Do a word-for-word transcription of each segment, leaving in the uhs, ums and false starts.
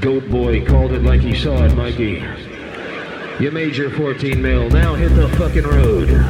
GOATBOY called it like he saw it, Mikey. You made your fourteen mil, now hit the fucking road.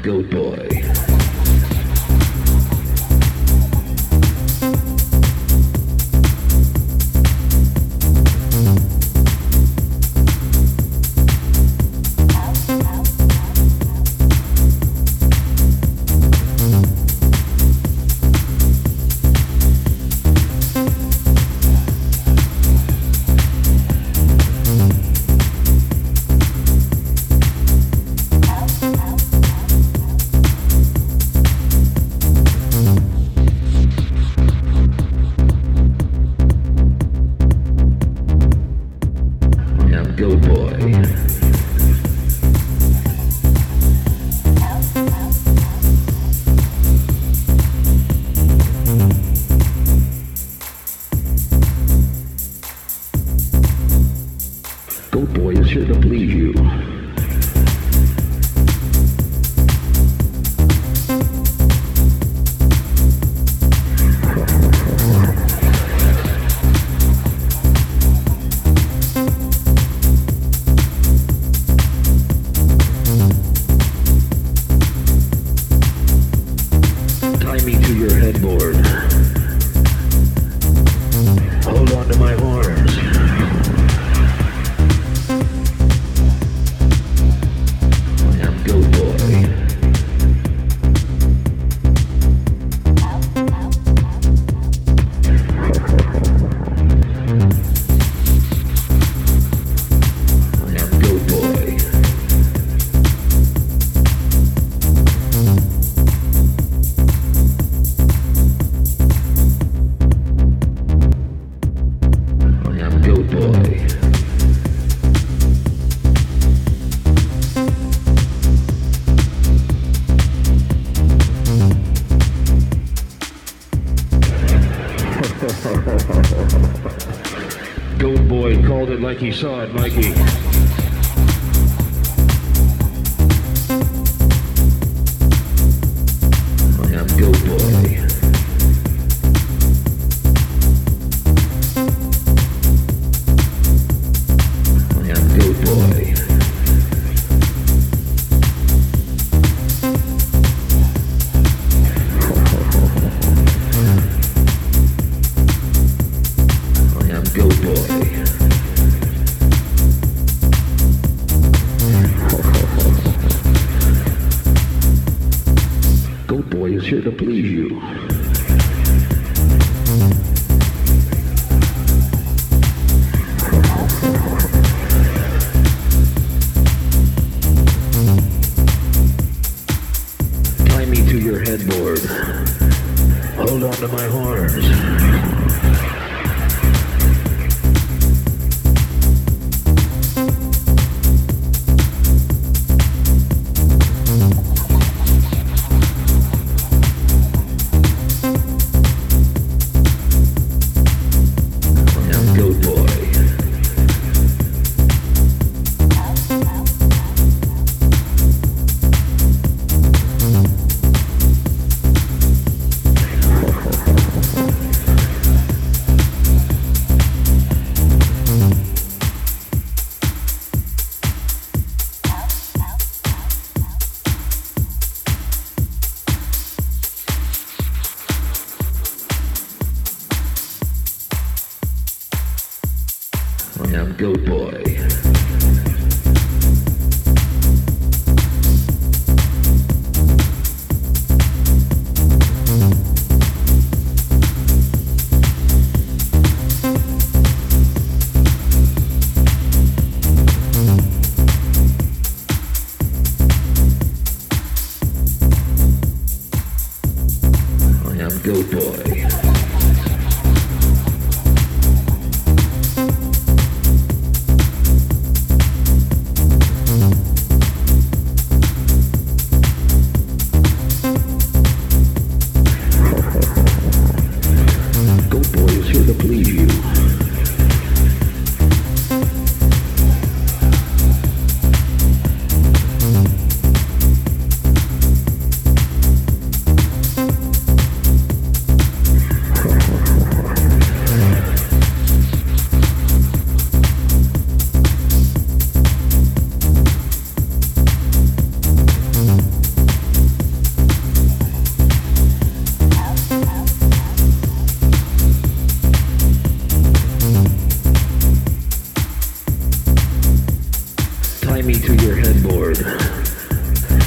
GOATBOY. GOATBOY. GOATBOY is here to please you. Board. Hold on to my horns. I am GOATBOY. I am GOATBOY. GOATBOY. GOATBOY called it like he saw it, Mikey. I am GOATBOY. GOATBOY. I'm GOATBOY. GOATBOY. GOATBOY is here to please you. Tie me to your headboard.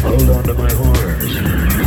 Hold on to my horns.